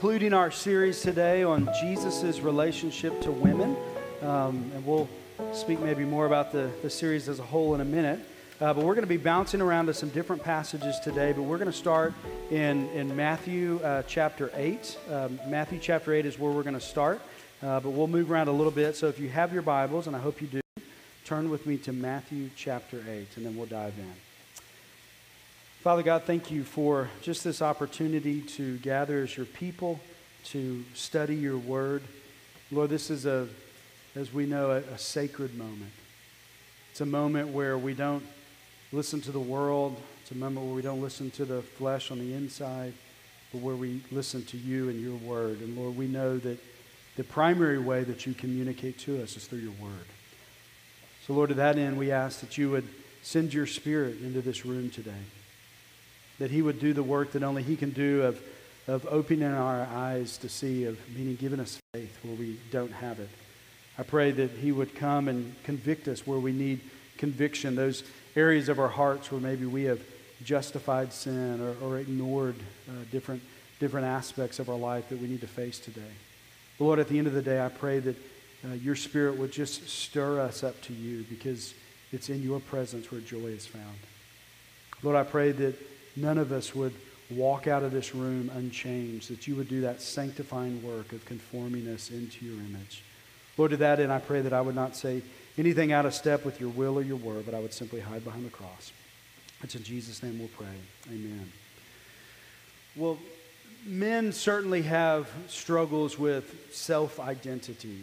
concluding our series today on Jesus' relationship to women. And we'll speak maybe more about the series as a whole in a minute. But we're going to be bouncing around to some different passages today, but we're going to start in Matthew chapter 8. Matthew chapter 8 is where we're going to start, but we'll move around a little bit. So if you have your Bibles, and I hope you do, turn with me to Matthew chapter 8, and then we'll dive in. Father God, thank you for just this opportunity to gather as your people, to study your word. Lord, this is, as we know, a sacred moment. It's a moment where we don't listen to the world. It's a moment where we don't listen to the flesh on the inside, but where we listen to you and your word. And Lord, we know that the primary way that you communicate to us is through your word. So Lord, to that end, we ask that you would send your spirit into this room today, that he would do the work that only he can do of opening our eyes to see, of meaning giving us faith where we don't have it. I pray that he would come and convict us where we need conviction, those areas of our hearts where maybe we have justified sin or ignored different aspects of our life that we need to face today. But Lord, at the end of the day, I pray that your spirit would just stir us up to you, because it's in your presence where joy is found. Lord, I pray that none of us would walk out of this room unchanged, that you would do that sanctifying work of conforming us into your image. Lord, to that end, I pray that I would not say anything out of step with your will or your word, but I would simply hide behind the cross. It's in Jesus' name we'll pray. Amen. Well, men certainly have struggles with self-identity.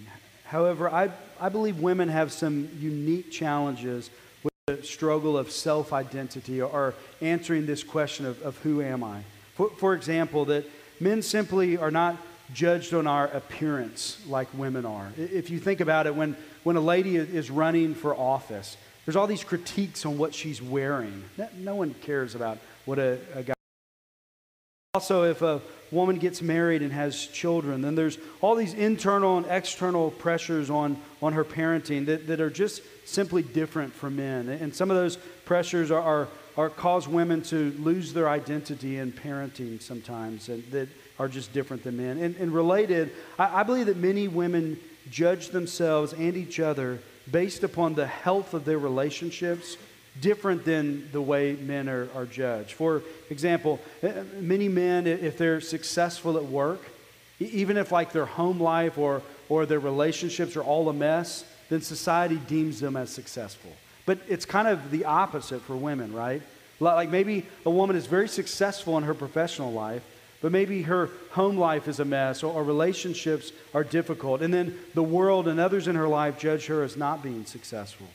However, I believe women have some unique challenges with the struggle of self-identity or answering this question of who am I? For example, that men simply are not judged on our appearance like women are. If you think about it, when a lady is running for office, there's all these critiques on what she's wearing. No one cares about what a guy. Also, if a woman gets married and has children, then there's all these internal and external pressures on her parenting that are just simply different for men. And some of those pressures are cause women to lose their identity in parenting sometimes, and that are just different than men. And related, I believe that many women judge themselves and each other based upon the health of their relationships, different than the way men are judged. For example, many men, if they're successful at work, even if like their home life or their relationships are all a mess, then society deems them as successful. But it's kind of the opposite for women, right? Like maybe a woman is very successful in her professional life, but maybe her home life is a mess, or relationships are difficult. And then the world and others in her life judge her as not being successful.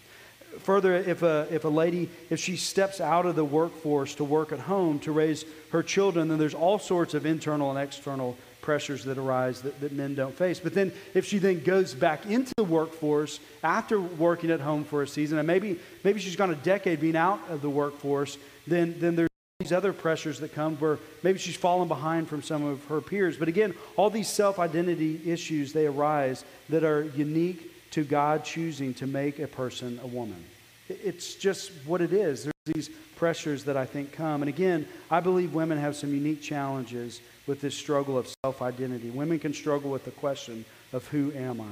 Further, if a lady, if she steps out of the workforce to work at home to raise her children, then there's all sorts of internal and external pressures that arise that men don't face. But then if she then goes back into the workforce after working at home for a season, and maybe she's gone a decade being out of the workforce, then there's these other pressures that come where maybe she's fallen behind from some of her peers. But again, all these self-identity issues, they arise that are unique to God choosing to make a person a woman. It's just what it is. There's these pressures that I think come. And again, I believe women have some unique challenges with this struggle of self-identity. Women can struggle with the question of who am I?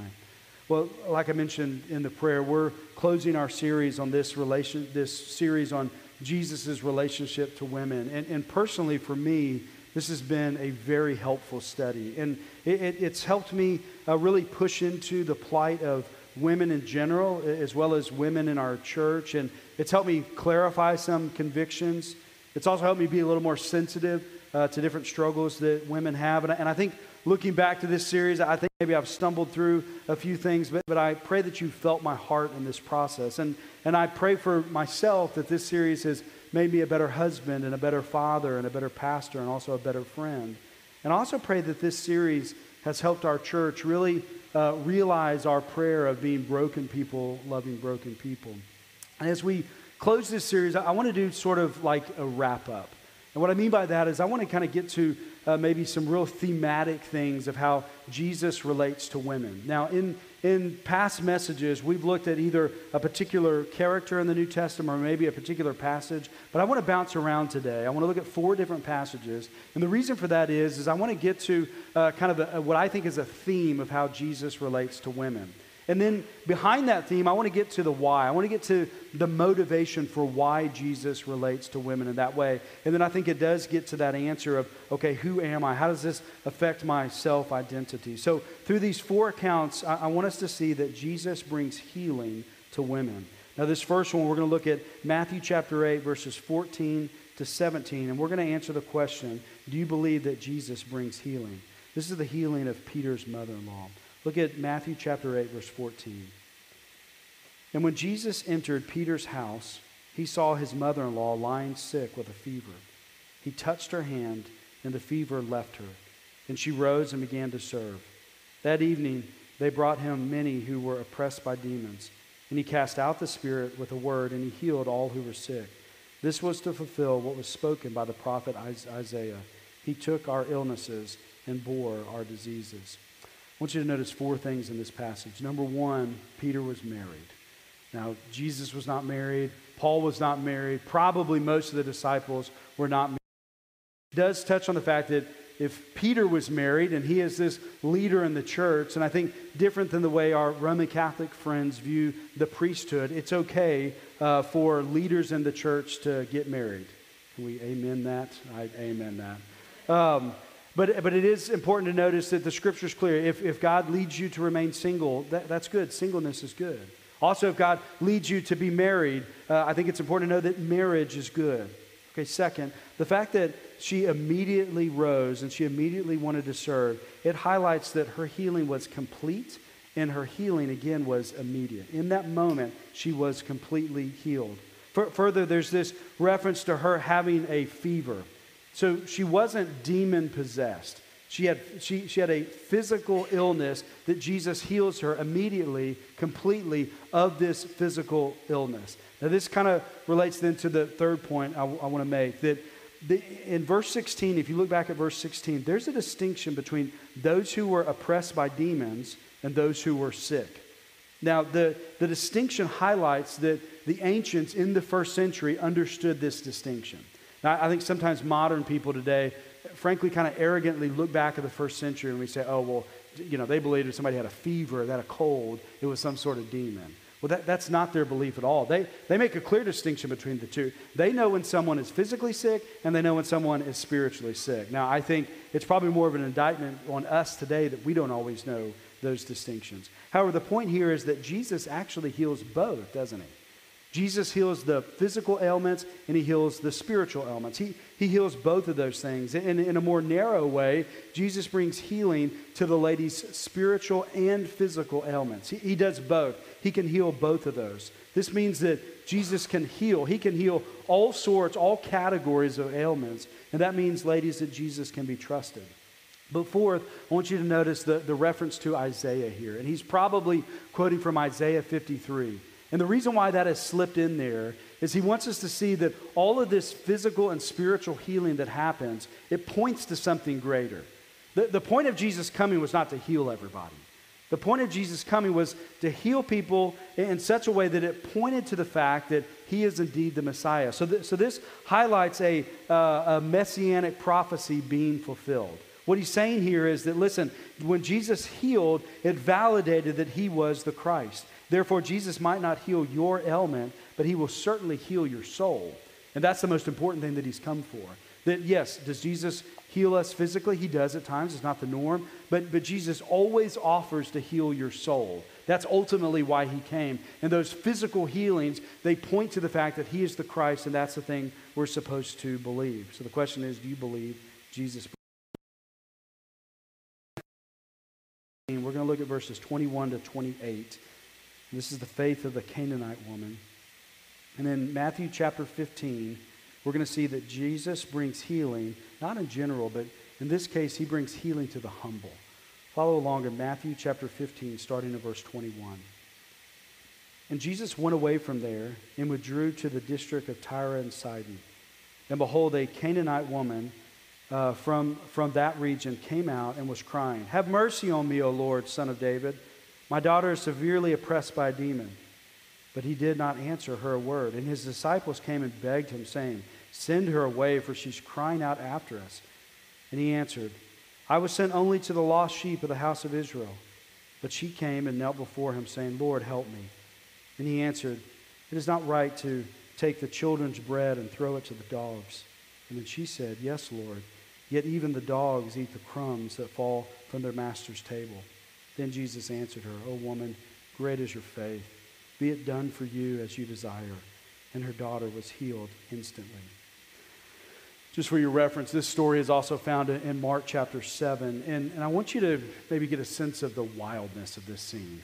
Well, like I mentioned in the prayer, we're closing our series on this series on Jesus' relationship to women. And personally, for me, this has been a very helpful study. And it's helped me really push into the plight of women in general, as well as women in our church. And it's helped me clarify some convictions. It's also helped me be a little more sensitive to different struggles that women have. And I think looking back to this series, I think maybe I've stumbled through a few things, but I pray that you felt my heart in this process. And I pray for myself that this series has made me a better husband and a better father and a better pastor and also a better friend. And I also pray that this series has helped our church really realize our prayer of being broken people, loving broken people. And as we close this series, I want to do sort of like a wrap-up. And what I mean by that is I want to kind of get to maybe some real thematic things of how Jesus relates to women. Now, in past messages, we've looked at either a particular character in the New Testament or maybe a particular passage, but I want to bounce around today. I want to look at 4 different passages, and the reason for that is I want to get to kind of what I think is a theme of how Jesus relates to women. And then behind that theme, I want to get to the why. I want to get to the motivation for why Jesus relates to women in that way. And then I think it does get to that answer of, okay, who am I? How does this affect my self-identity? So through these 4 accounts, I want us to see that Jesus brings healing to women. Now this first one, we're going to look at Matthew chapter 8, verses 14 to 17. And we're going to answer the question, do you believe that Jesus brings healing? This is the healing of Peter's mother-in-law. Look at Matthew chapter 8, verse 14. And when Jesus entered Peter's house, he saw his mother-in-law lying sick with a fever. He touched her hand, and the fever left her, and she rose and began to serve. That evening, they brought him many who were oppressed by demons, and he cast out the spirit with a word, and he healed all who were sick. This was to fulfill what was spoken by the prophet Isaiah. He took our illnesses and bore our diseases. I want you to notice 4 things in this passage. Number 1, Peter was married. Now, Jesus was not married. Paul was not married. Probably most of the disciples were not married. It does touch on the fact that if Peter was married, and he is this leader in the church, and I think different than the way our Roman Catholic friends view the priesthood, it's okay for leaders in the church to get married. Can we amen that? I amen that. But it is important to notice that the scripture is clear. If God leads you to remain single, that's good. Singleness is good. Also, if God leads you to be married, I think it's important to know that marriage is good. Okay, second, the fact that she immediately rose and she immediately wanted to serve, it highlights that her healing was complete and her healing, again, was immediate. In that moment, she was completely healed. Further, there's this reference to her having a fever. So she wasn't demon-possessed. She had a physical illness that Jesus heals her immediately, completely of this physical illness. Now this kind of relates then to the third point I want to make, that in verse 16, if you look back at verse 16, there's a distinction between those who were oppressed by demons and those who were sick. Now the distinction highlights that the ancients in the first century understood this distinction. Now, I think sometimes modern people today, frankly, kind of arrogantly look back at the first century and we say, oh, well, you know, they believed if somebody had a fever, they had a cold, it was some sort of demon. Well, that's not their belief at all. They make a clear distinction between the two. They know when someone is physically sick and they know when someone is spiritually sick. Now, I think it's probably more of an indictment on us today that we don't always know those distinctions. However, the point here is that Jesus actually heals both, doesn't he? Jesus heals the physical ailments and he heals the spiritual ailments. He heals both of those things. And in a more narrow way, Jesus brings healing to the lady's spiritual and physical ailments. He does both. He can heal both of those. This means that Jesus can heal. He can heal all sorts, all categories of ailments. And that means, ladies, that Jesus can be trusted. But fourth, I want you to notice the reference to Isaiah here. And he's probably quoting from Isaiah 53. And the reason why that has slipped in there is he wants us to see that all of this physical and spiritual healing that happens, it points to something greater. The point of Jesus coming was not to heal everybody. The point of Jesus coming was to heal people in such a way that it pointed to the fact that he is indeed the Messiah. So this highlights a messianic prophecy being fulfilled. What he's saying here is that, listen, when Jesus healed, it validated that he was the Christ. Therefore, Jesus might not heal your ailment, but he will certainly heal your soul. And that's the most important thing that he's come for. That, yes, does Jesus heal us physically? He does at times. It's not the norm. But Jesus always offers to heal your soul. That's ultimately why he came. And those physical healings, they point to the fact that he is the Christ, and that's the thing we're supposed to believe. So the question is, do you believe Jesus? We're going to look at verses 21 to 28. This is the faith of the Canaanite woman. And in Matthew chapter 15, we're going to see that Jesus brings healing, not in general, but in this case, he brings healing to the humble. Follow along in Matthew chapter 15, starting in verse 21. And Jesus went away from there and withdrew to the district of Tyre and Sidon. And behold, a Canaanite woman from that region came out and was crying, "Have mercy on me, O Lord, Son of David. My daughter is severely oppressed by a demon." But he did not answer her a word. And his disciples came and begged him, saying, "Send her away, for she's crying out after us." And he answered, "I was sent only to the lost sheep of the house of Israel." But she came and knelt before him, saying, "Lord, help me." And he answered, "It is not right to take the children's bread and throw it to the dogs." And then she said, "Yes, Lord, yet even the dogs eat the crumbs that fall from their master's table." Then Jesus answered her, "O woman, great is your faith. Be it done for you as you desire." And her daughter was healed instantly. Just for your reference, this story is also found in Mark chapter 7. And I want you to maybe get a sense of the wildness of this scene.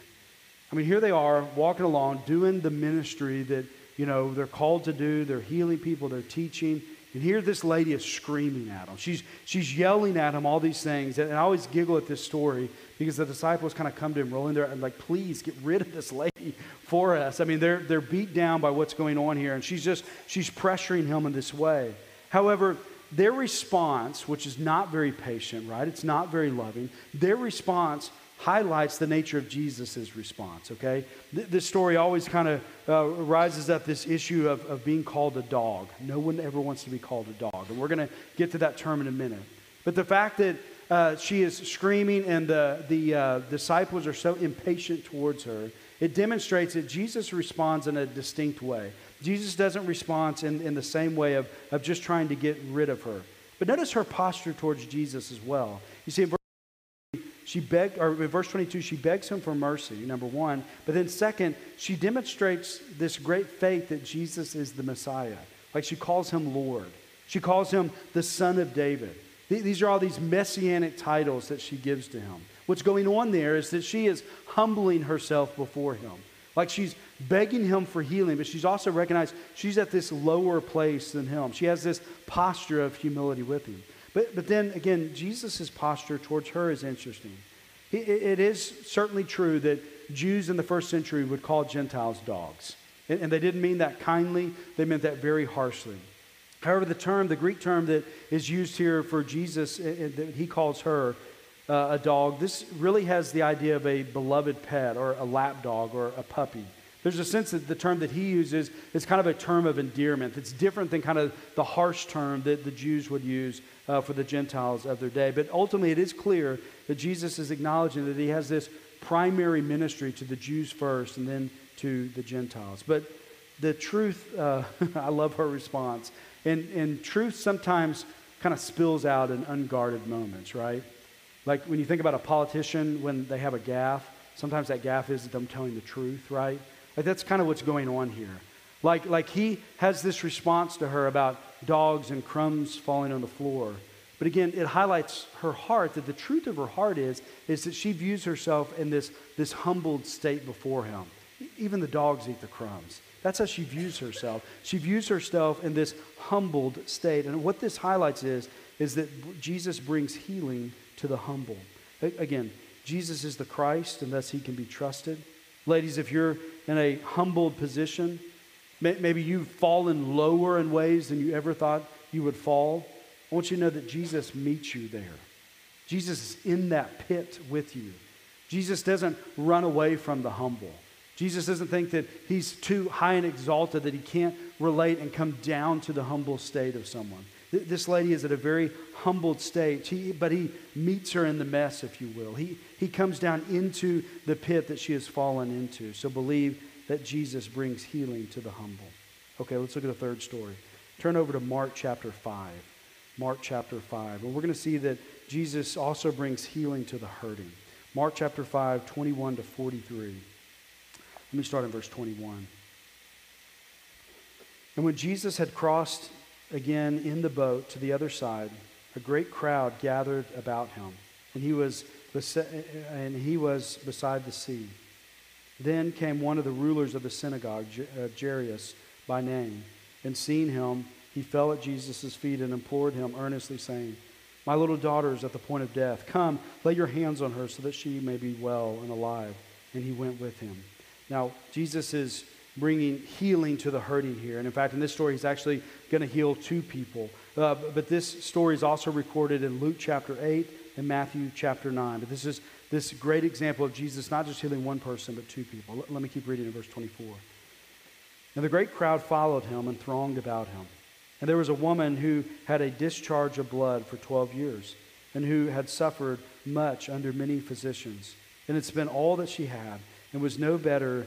I mean, here they are walking along, doing the ministry that, you know, they're called to do. They're healing people. They're teaching. And here this lady is screaming at them. She's yelling at them all these things. And I always giggle at this story because the disciples kind of come to him rolling their and like, "Please get rid of this lady for us." I mean, they're beat down by what's going on here. And she's pressuring him in this way. However, their response, which is not very patient, right? It's not very loving. Their response highlights the nature of Jesus's response, okay? This story always kind of rises up this issue of being called a dog. No one ever wants to be called a dog. And we're going to get to that term in a minute. But the fact that she is screaming and the disciples are so impatient towards her, it demonstrates that Jesus responds in a distinct way. Jesus doesn't respond in the same way of just trying to get rid of her. But notice her posture towards Jesus as well. You see, in verse 22, she begs him for mercy, number one. But then second, she demonstrates this great faith that Jesus is the Messiah. Like she calls him Lord. She calls him the Son of David. These are all these messianic titles that she gives to him. What's going on there is that she is humbling herself before him. Like she's begging him for healing, but she's also recognized she's at this lower place than him. She has this posture of humility with him. But then again, Jesus' posture towards her is interesting. It is certainly true that Jews in the first century would call Gentiles dogs. And they didn't mean that kindly. They meant that very harshly. However, the Greek term that is used here for Jesus, that he calls her a dog, this really has the idea of a beloved pet or a lap dog or a puppy. There's a sense that the term that he uses is kind of a term of endearment that's different than kind of the harsh term that the Jews would use for the Gentiles of their day. But ultimately, it is clear that Jesus is acknowledging that he has this primary ministry to the Jews first and then to the Gentiles. But the truth, I love her response. And truth sometimes kind of spills out in unguarded moments, right? Like when you think about a politician, when they have a gaffe, sometimes that gaffe isn't them telling the truth, right? Like that's kind of what's going on here. Like he has this response to her about dogs and crumbs falling on the floor. But again, it highlights her heart, that the truth of her heart is that she views herself in this humbled state before him. Even the dogs eat the crumbs. That's how she views herself. She views herself in this humbled state. And what this highlights is that Jesus brings healing to the humble. Again, Jesus is the Christ, and thus he can be trusted. Ladies, if you're in a humbled position, maybe you've fallen lower in ways than you ever thought you would fall, I want you to know that Jesus meets you there. Jesus is in that pit with you. Jesus doesn't run away from the humble. Jesus doesn't think that he's too high and exalted that he can't relate and come down to the humble state of someone. This lady is at a very humbled state, but he meets her in the mess, if you will. He comes down into the pit that she has fallen into. So believe that Jesus brings healing to the humble. Okay, let's look at the third story. Turn over to Mark chapter 5. Mark chapter 5. And we're going to see that Jesus also brings healing to the hurting. Mark chapter 5, 21 to 43. Let me start in verse 21. And when Jesus had crossed again in the boat to the other side, a great crowd gathered about him, and he was beside the sea. Then came one of the rulers of the synagogue, Jairus by name, and seeing him, he fell at Jesus' feet and implored him earnestly, saying, "My little daughter is at the point of death. Come, lay your hands on her so that she may be well and alive." And he went with him. Now, Jesus is bringing healing to the hurting here. And in fact, in this story, he's actually going to heal two people. But this story is also recorded in Luke chapter 8 and Matthew chapter 9. But this is this great example of Jesus not just healing one person, but two people. Let me keep reading in verse 24. "Now the great crowd followed him and thronged about him. And there was a woman who had a discharge of blood for 12 years and who had suffered much under many physicians and had spent all that she had and was no better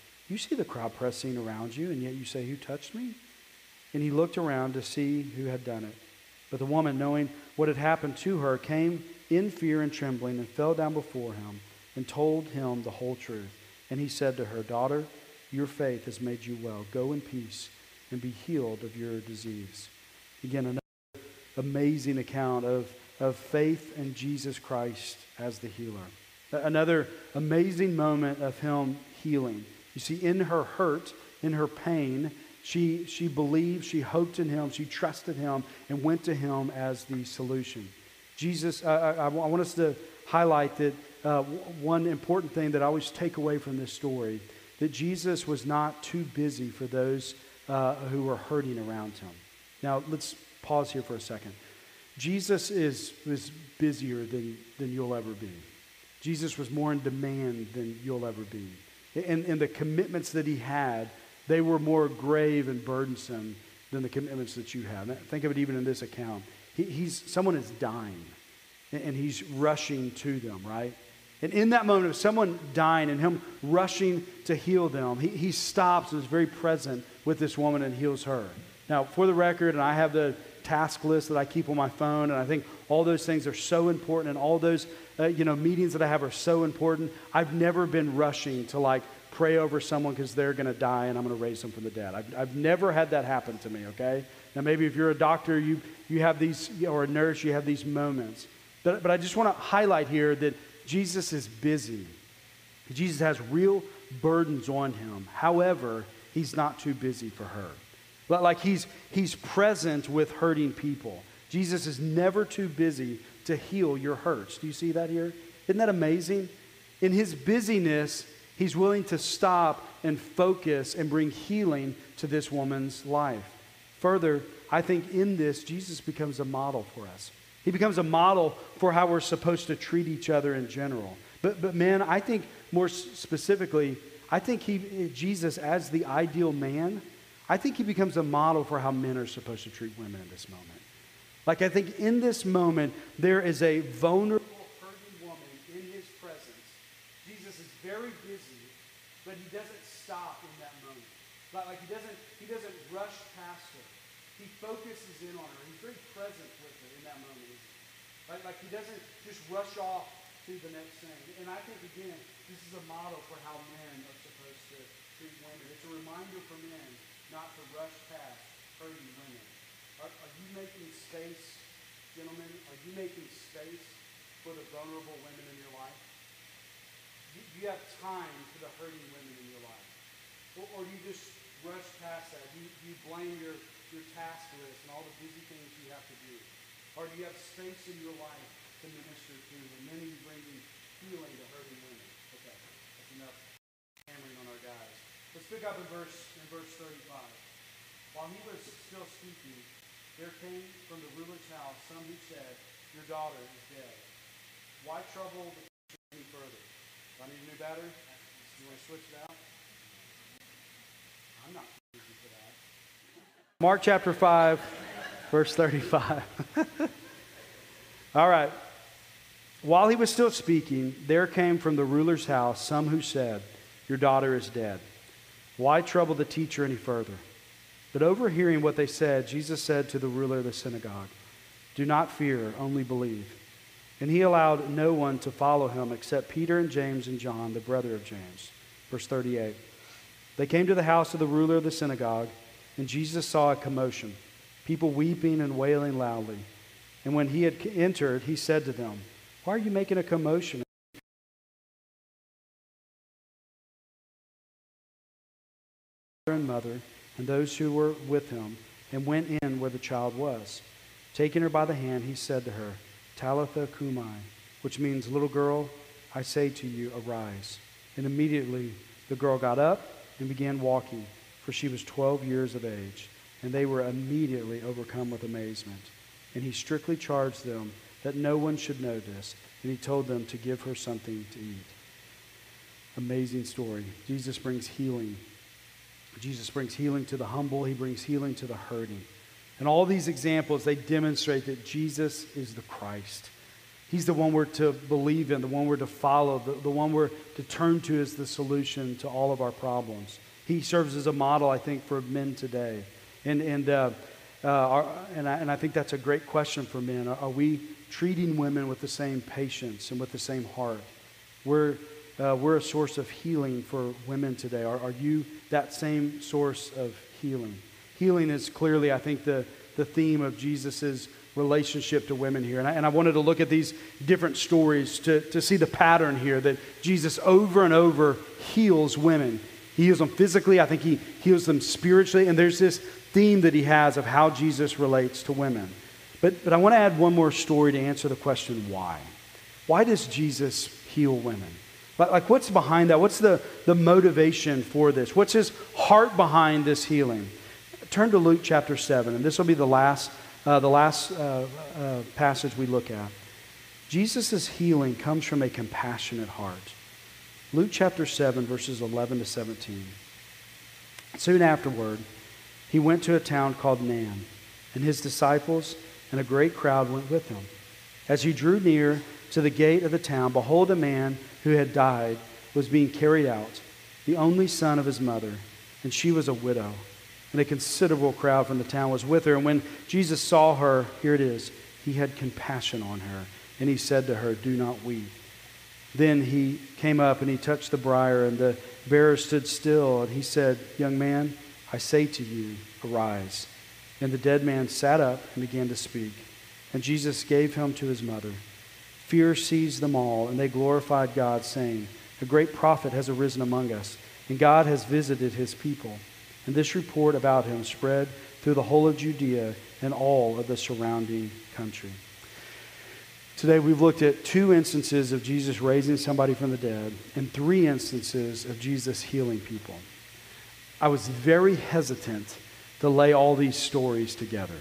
'You see the crowd pressing around you, and yet you say, 'Who touched me?' And he looked around to see who had done it. But the woman, knowing what had happened to her, came in fear and trembling and fell down before him and told him the whole truth. And he said to her, 'Daughter, your faith has made you well. Go in peace and be healed of your disease.'" Again, another amazing account of faith in Jesus Christ as the healer. Another amazing moment of him healing. You see, in her hurt, in her pain, she believed, she hoped in him, she trusted him, and went to him as the solution. Jesus, I want us to highlight that one important thing that I always take away from this story, that Jesus was not too busy for those who were hurting around him. Now, let's pause here for a second. Jesus is busier than you'll ever be. Jesus was more in demand than you'll ever be. And the commitments that he had, they were more grave and burdensome than the commitments that you have. Think of it even in this account. Someone is dying, and he's rushing to them, right? And in that moment of someone dying and him rushing to heal them, he stops and is very present with this woman and heals her. Now, for the record, and I have the task list that I keep on my phone, and I think all those things are so important, and all those meetings that I have are so important. I've never been rushing to pray over someone because they're going to die and I'm going to raise them from the dead. I've never had that happen to me, okay? Now, maybe if you're a doctor, you have these, or a nurse, you have these moments. But I just want to highlight here that Jesus is busy. Jesus has real burdens on him. However, he's not too busy for her. He's present with hurting people. Jesus is never too busy to heal your hurts. Do you see that here? Isn't that amazing? In his busyness, he's willing to stop and focus and bring healing to this woman's life. Further, I think in this, Jesus becomes a model for us. He becomes a model for how we're supposed to treat each other in general. But man, I think more specifically, I think Jesus as the ideal man, I think he becomes a model for how men are supposed to treat women in this moment. I think in this moment, there is a vulnerable, hurting woman in his presence. Jesus is very busy, but he doesn't stop in that moment. He doesn't rush past her. He focuses in on her. He's very present with her in that moment. He doesn't just rush off to the next thing. And I think, again, this is a model for how men are supposed to treat women. It's a reminder for men not to rush past hurting women. Are you making space, gentlemen? Are you making space for the vulnerable women in your life? Do you have time for the hurting women in your life? Or do you just rush past that? Do you blame your task list and all the busy things you have to do? Or do you have space in your life to minister to the men who bring healing to hurting women? Okay, that's enough hammering on our guys. Let's pick up in verse 35. While he was still speaking, there came from the ruler's house some who said, "Your daughter is dead. Why trouble the king any further?" Do I need a new batter? Do you want to switch it out? I'm not confused for that. Mark chapter 5, verse 35. All right. While he was still speaking, there came from the ruler's house some who said, "Your daughter is dead. Why trouble the teacher any further?" But overhearing what they said, Jesus said to the ruler of the synagogue, "Do not fear, only believe." And he allowed no one to follow him except Peter and James and John, the brother of James. Verse 38. They came to the house of the ruler of the synagogue, And Jesus saw a commotion, people weeping and wailing loudly. And when he had entered, he said to them, "Why are you making a commotion? And mother and those who were with him, and went in where the child was. Taking her by the hand, he said to her, Talitha Kumai, which means, little girl, I say to you, arise. And immediately the girl got up and began walking, for she was 12 years of age. And they were immediately overcome with amazement. And he strictly charged them that no one should know this, and he told them to give her something to eat." Amazing story. Jesus brings healing. Jesus brings healing to the humble. He brings healing to the hurting. And all these examples, they demonstrate that Jesus is the Christ. He's the one we're to believe in, the one we're to follow, the one we're to turn to as the solution to all of our problems. He serves as a model, I think, for men today. And I think that's a great question for men. Are we treating women with the same patience and with the same heart? We're a source of healing for women today. Are you that same source of healing? Healing is clearly, I think, the theme of Jesus's relationship to women here. And I wanted to look at these different stories to see the pattern here that Jesus over and over heals women. He heals them physically. I think he heals them spiritually. And there's this theme that he has of how Jesus relates to women. But I want to add one more story to answer the question, why? Why does Jesus heal women? Like, what's behind that? What's the motivation for this? What's his heart behind this healing? Turn to Luke chapter 7, and this will be the last passage we look at. Jesus' healing comes from a compassionate heart. Luke chapter 7, verses 11 to 17. Soon afterward, he went to a town called Nain, and his disciples and a great crowd went with him. As he drew near to the gate of the town, behold, a man who had died was being carried out, the only son of his mother, and she was a widow. And a considerable crowd from the town was with her. And when Jesus saw her, here it is, he had compassion on her. And he said to her, "Do not weep." Then he came up and he touched the briar, and the bearer stood still. And he said, "Young man, I say to you, arise." And the dead man sat up and began to speak. And Jesus gave him to his mother. Fear seized them all, and they glorified God, saying, "A great prophet has arisen among us, and God has visited his people." And this report about him spread through the whole of Judea and all of the surrounding country. Today we've looked at two instances of Jesus raising somebody from the dead and three instances of Jesus healing people. I was very hesitant to lay all these stories together.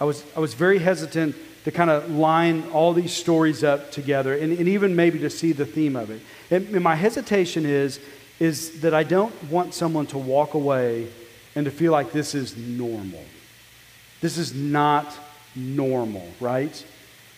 I was very hesitant to kind of line all these stories up together and even maybe to see the theme of it. And my hesitation is that I don't want someone to walk away and to feel like this is normal. This is not normal, right?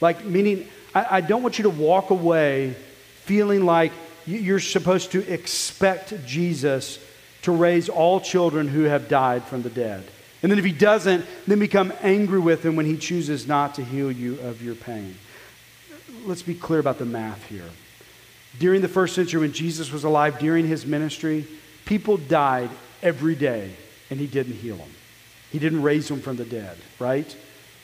Like, meaning, I don't want you to walk away feeling like you're supposed to expect Jesus to raise all children who have died from the dead. And then if he doesn't, then become angry with him when he chooses not to heal you of your pain. Let's be clear about the math here. During the first century, when Jesus was alive, during his ministry, people died every day, and he didn't heal them. He didn't raise them from the dead, right?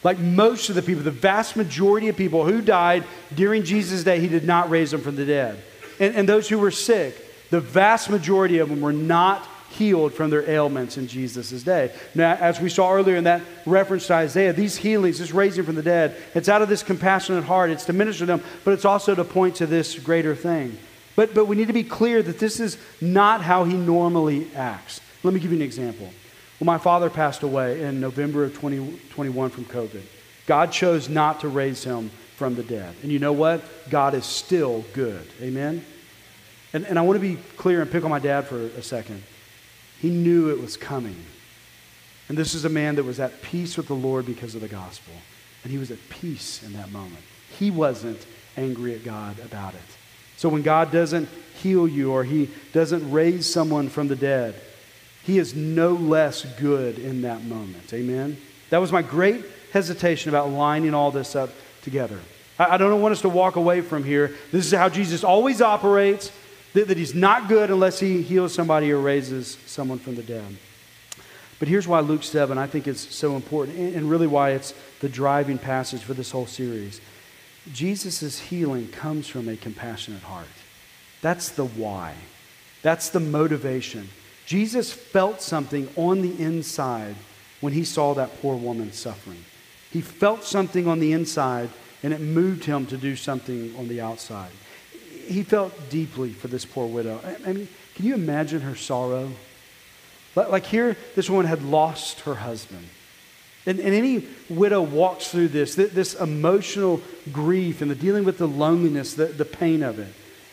Like most of the people, the vast majority of people who died during Jesus' day, he did not raise them from the dead. And those who were sick, the vast majority of them were not healed from their ailments in Jesus' day. Now, as we saw earlier in that reference to Isaiah, these healings, this raising from the dead, it's out of this compassionate heart. It's to minister to them, but it's also to point to this greater thing. But we need to be clear that this is not how he normally acts. Let me give you an example. When my father passed away in November of 2021 from COVID, God chose not to raise him from the dead. And you know what? God is still good. Amen? And I want to be clear and pick on my dad for a second. He knew it was coming. And this is a man that was at peace with the Lord because of the gospel. And he was at peace in that moment. He wasn't angry at God about it. So when God doesn't heal you or he doesn't raise someone from the dead, he is no less good in that moment. Amen? That was my great hesitation about lining all this up together. I don't want us to walk away from here. This is how Jesus always operates. That he's not good unless he heals somebody or raises someone from the dead. But here's why Luke 7, I think, is so important, and really why it's the driving passage for this whole series. Jesus' healing comes from a compassionate heart. That's the why. That's the motivation. Jesus felt something on the inside when he saw that poor woman suffering. He felt something on the inside, and it moved him to do something on the outside. He felt deeply for this poor widow. I mean, can you imagine her sorrow? Like here, this woman had lost her husband. And any widow walks through this emotional grief and the dealing with the loneliness, the pain of it.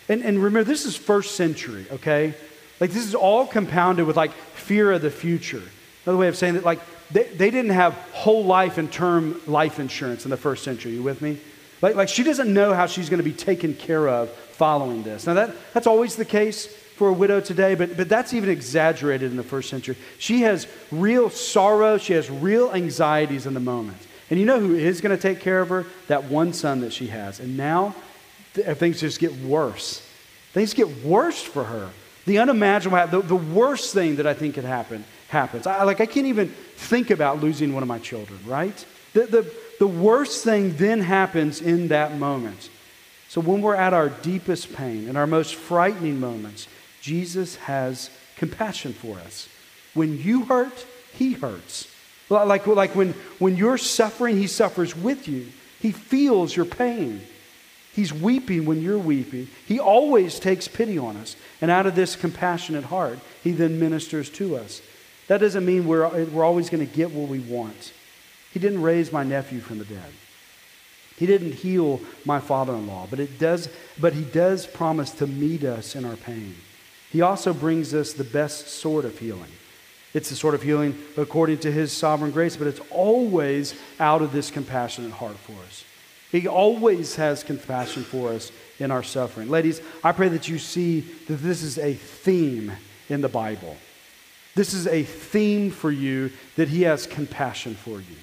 And remember, this is first century, okay? Like this is all compounded with like fear of the future. Another way of saying that, like they didn't have whole life and term life insurance in the first century. You with me? Like she doesn't know how she's going to be taken care of following this. Now that's always the case for a widow today, but that's even exaggerated in the first century. She has real sorrow. She has real anxieties in the moment. And you know who is going to take care of her? That one son that she has. And now things just get worse. Things get worse for her. The unimaginable, the worst thing that I think could happen, happens. I can't even think about losing one of my children, right? The worst thing then happens in that moment. So when we're at our deepest pain and our most frightening moments, Jesus has compassion for us. When you hurt, he hurts. Like when you're suffering, he suffers with you. He feels your pain. He's weeping when you're weeping. He always takes pity on us. And out of this compassionate heart, he then ministers to us. That doesn't mean we're always going to get what we want. He didn't raise my nephew from the dead. He didn't heal my father-in-law, but he does promise to meet us in our pain. He also brings us the best sort of healing. It's the sort of healing according to his sovereign grace, but it's always out of this compassionate heart for us. He always has compassion for us in our suffering. Ladies, I pray that you see that this is a theme in the Bible. This is a theme for you, that he has compassion for you.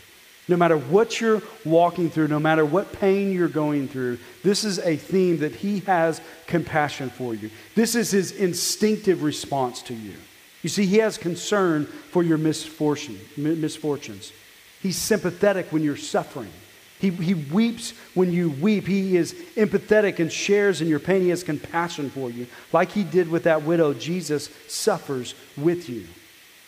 No matter what you're walking through, no matter what pain you're going through, this is a theme that he has compassion for you. This is his instinctive response to you. You see, he has concern for your misfortunes. He's sympathetic when you're suffering. He weeps when you weep. He is empathetic and shares in your pain. He has compassion for you. Like he did with that widow, Jesus suffers with you.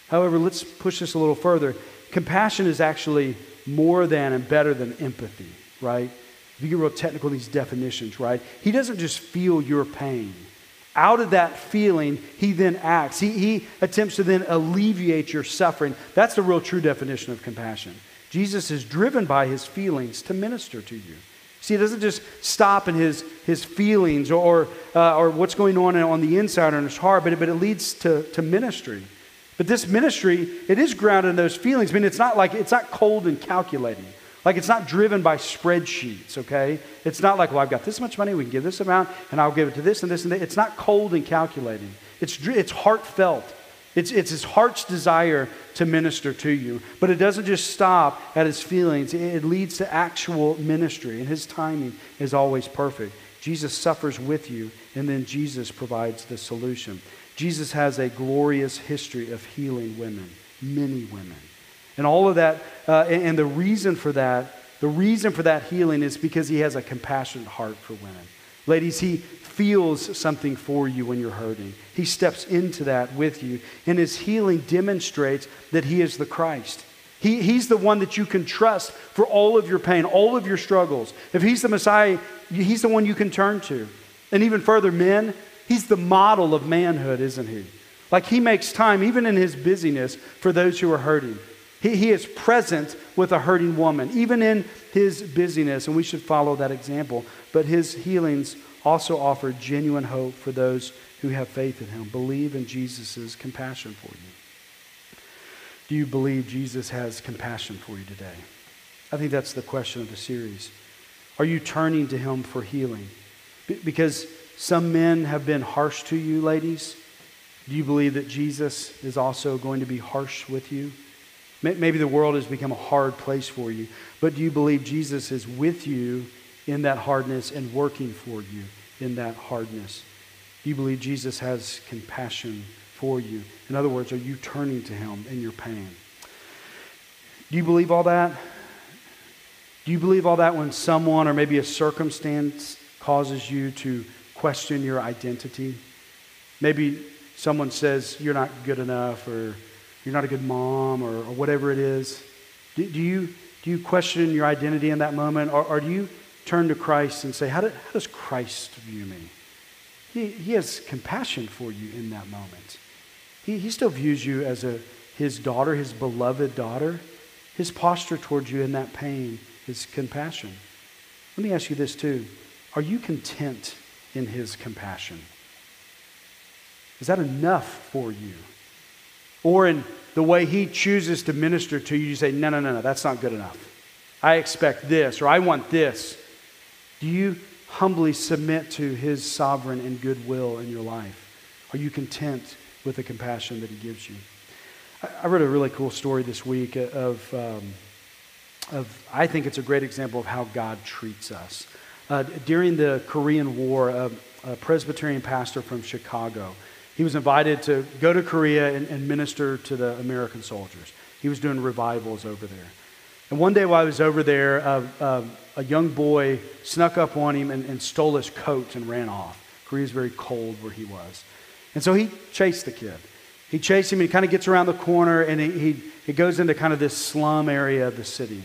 However, let's push this a little further. Compassion is actually more than and better than empathy, right? If you get real technical in these definitions, right? He doesn't just feel your pain. Out of that feeling, he then acts. He attempts to then alleviate your suffering. That's the real true definition of compassion. Jesus is driven by his feelings to minister to you. See, it doesn't just stop in his feelings or what's going on the inside or in his heart, but it leads to ministry. But this ministry, it is grounded in those feelings. I mean, it's not cold and calculating. Like it's not driven by spreadsheets, okay? It's not like, well, I've got this much money, we can give this amount, and I'll give it to this and this and that. It's not cold and calculating. It's heartfelt. It's his heart's desire to minister to you. But it doesn't just stop at his feelings. It leads to actual ministry. And his timing is always perfect. Jesus suffers with you, and then Jesus provides the solution. Jesus has a glorious history of healing women, many women. And all of that, and the reason for that healing is because he has a compassionate heart for women. Ladies, he feels something for you when you're hurting. He steps into that with you. And his healing demonstrates that he is the Christ. He's the one that you can trust for all of your pain, all of your struggles. If he's the Messiah, he's the one you can turn to. And even further, men, he's the model of manhood, isn't he? Like he makes time, even in his busyness, for those who are hurting. He is present with a hurting woman, even in his busyness, and we should follow that example. But his healings also offer genuine hope for those who have faith in him. Believe in Jesus' compassion for you. Do you believe Jesus has compassion for you today? I think that's the question of the series. Are you turning to him for healing? Because some men have been harsh to you, ladies. Do you believe that Jesus is also going to be harsh with you? Maybe the world has become a hard place for you, but do you believe Jesus is with you in that hardness and working for you in that hardness? Do you believe Jesus has compassion for you? In other words, are you turning to him in your pain? Do you believe all that? Do you believe all that when someone or maybe a circumstance causes you to question your identity? Maybe someone says you're not good enough, or you're not a good mom, or whatever it is. Do you question your identity in that moment, or do you turn to Christ and say, how does Christ view me? He has compassion for you in that moment. He still views you as his daughter, his beloved daughter. His posture towards you in that pain is compassion. Let me ask you this too. Are you content in his compassion? Is that enough for you? Or in the way he chooses to minister to you, you say, no, that's not good enough. I expect this, or I want this. Do you humbly submit to his sovereign and good will in your life? Are you content with the compassion that he gives you? I read a really cool story this week of I think it's a great example of how God treats us. During the Korean War, a Presbyterian pastor from Chicago, he was invited to go to Korea and minister to the American soldiers. He was doing revivals over there. And one day while I was over there, a young boy snuck up on him and stole his coat and ran off. Korea's very cold where he was. And so he chased the kid. He chased him, and he kind of gets around the corner, and he goes into kind of this slum area of the city.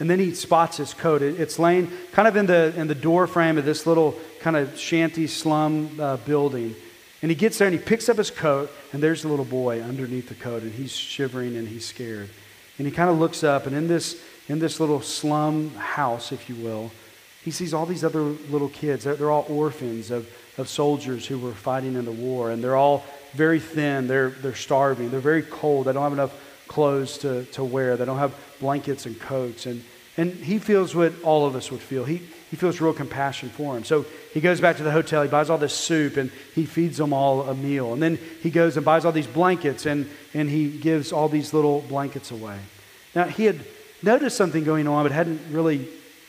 And then he spots his coat. It's laying kind of in the door frame of this little kind of shanty slum building. And he gets there, and he picks up his coat, and there's the little boy underneath the coat, and he's shivering, and he's scared. And he kind of looks up, and in this little slum house, if you will, he sees all these other little kids. They're all orphans of soldiers who were fighting in the war, and they're all very thin. They're starving. They're very cold. They don't have enough clothes to wear. They don't have blankets and coats. And he feels what all of us would feel. He feels real compassion for them. So he goes back to the hotel. He buys all this soup, and he feeds them all a meal. And then he goes and buys all these blankets, and he gives all these little blankets away. Now, he had noticed something going on, but hadn't really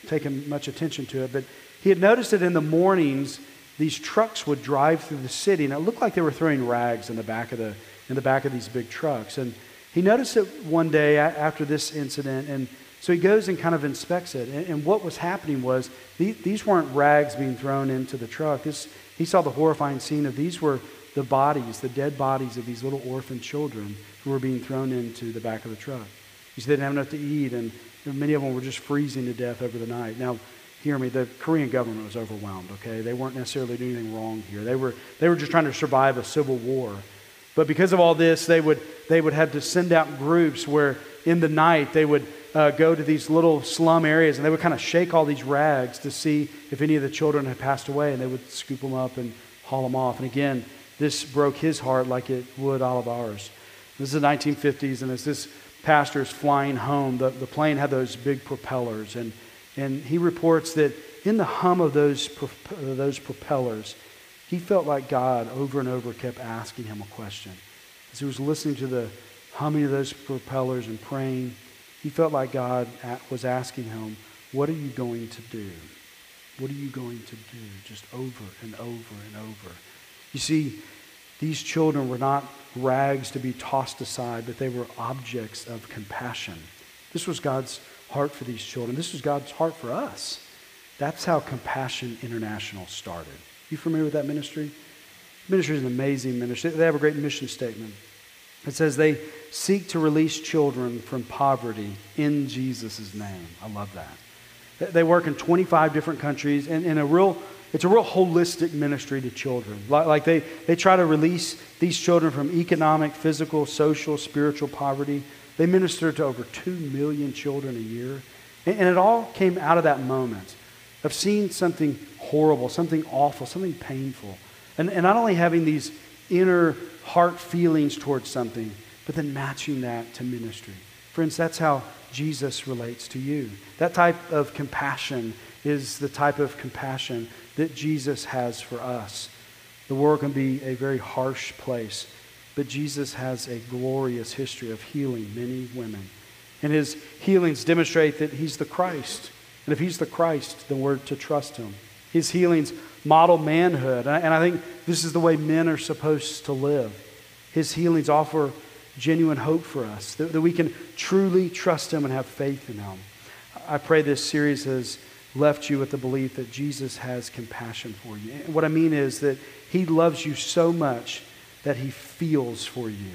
taken much attention to it. But he had noticed that in the mornings, these trucks would drive through the city, and it looked like they were throwing rags in the back of these big trucks. And he noticed it one day after this incident, and so he goes and kind of inspects it. And what was happening was these weren't rags being thrown into the truck. He saw the horrifying scene of these were the bodies, the dead bodies of these little orphan children who were being thrown into the back of the truck. They didn't have enough to eat, and many of them were just freezing to death over the night. Now, hear me, the Korean government was overwhelmed, okay? They weren't necessarily doing anything wrong here. They were just trying to survive a civil war. But because of all this, they would have to send out groups where in the night they would go to these little slum areas, and they would kind of shake all these rags to see if any of the children had passed away, and they would scoop them up and haul them off. And again, this broke his heart like it would all of ours. This is the 1950s, and as this pastor is flying home, the plane had those big propellers, and he reports that in the hum of those propellers, he felt like God over and over kept asking him a question. As he was listening to the humming of those propellers and praying, he felt like God was asking him, what are you going to do? What are you going to do? Just over and over and over. You see, these children were not rags to be tossed aside, but they were objects of compassion. This was God's heart for these children. This was God's heart for us. That's how Compassion International started. You familiar with that ministry? Ministry is an amazing ministry. They have a great mission statement. It says they seek to release children from poverty in Jesus' name. I love that. They work in 25 different countries, and it's a real holistic ministry to children. Like they try to release these children from economic, physical, social, spiritual poverty. They ministered to over 2 million children a year. And it all came out of that moment of seeing something horrible, something awful, something painful. And not only having these inner heart feelings towards something, but then matching that to ministry. Friends, that's how Jesus relates to you. That type of compassion is the type of compassion that Jesus has for us. The world can be a very harsh place, but Jesus has a glorious history of healing many women. And his healings demonstrate that he's the Christ. And if he's the Christ, then we're to trust him. His healings model manhood. And I think this is the way men are supposed to live. His healings offer genuine hope for us, that we can truly trust him and have faith in him. I pray this series has left you with the belief that Jesus has compassion for you. And what I mean is that he loves you so much that he feels for you.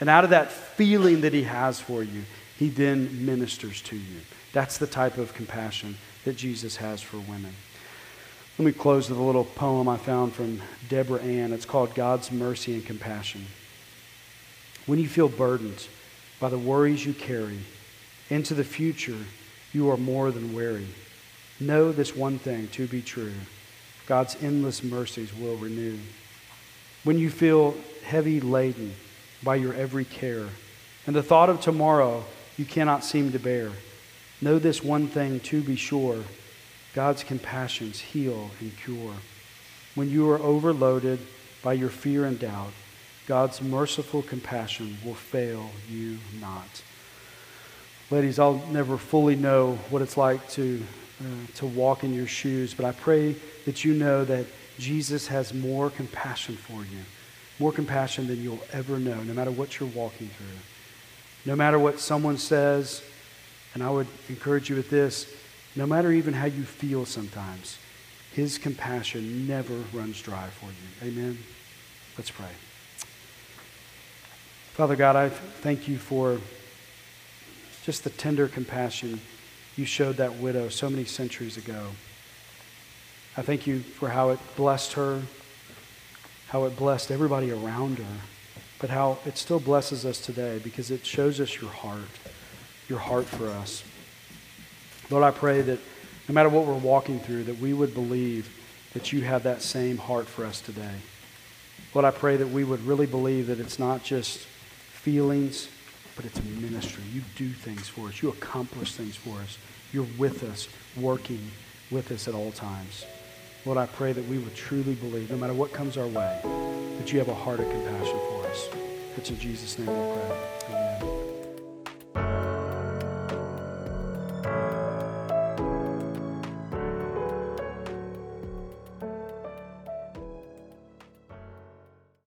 And out of that feeling that he has for you, he then ministers to you. That's the type of compassion that Jesus has for women. Let me close with a little poem I found from Deborah Ann. It's called God's Mercy and Compassion. When you feel burdened by the worries you carry into the future, you are more than weary. Know this one thing to be true: God's endless mercies will renew. When you feel heavy laden by your every care, and the thought of tomorrow you cannot seem to bear, know this one thing to be sure: God's compassions heal and cure. When you are overloaded by your fear and doubt, God's merciful compassion will fail you not. Ladies, I'll never fully know what it's like to walk in your shoes, but I pray that you know that Jesus has more compassion for you, more compassion than you'll ever know, no matter what you're walking through, no matter what someone says. And I would encourage you with this: no matter even how you feel sometimes, his compassion never runs dry for you. Amen? Let's pray. Father God, I thank you for just the tender compassion you showed that widow so many centuries ago. I thank you for how it blessed her, how it blessed everybody around her, but how it still blesses us today because it shows us your heart for us. Lord, I pray that no matter what we're walking through, that we would believe that you have that same heart for us today. Lord, I pray that we would really believe that it's not just feelings, but it's ministry. You do things for us. You accomplish things for us. You're with us, working with us at all times. Lord, I pray that we would truly believe, no matter what comes our way, that you have a heart of compassion for us. It's in Jesus' name we pray. Amen.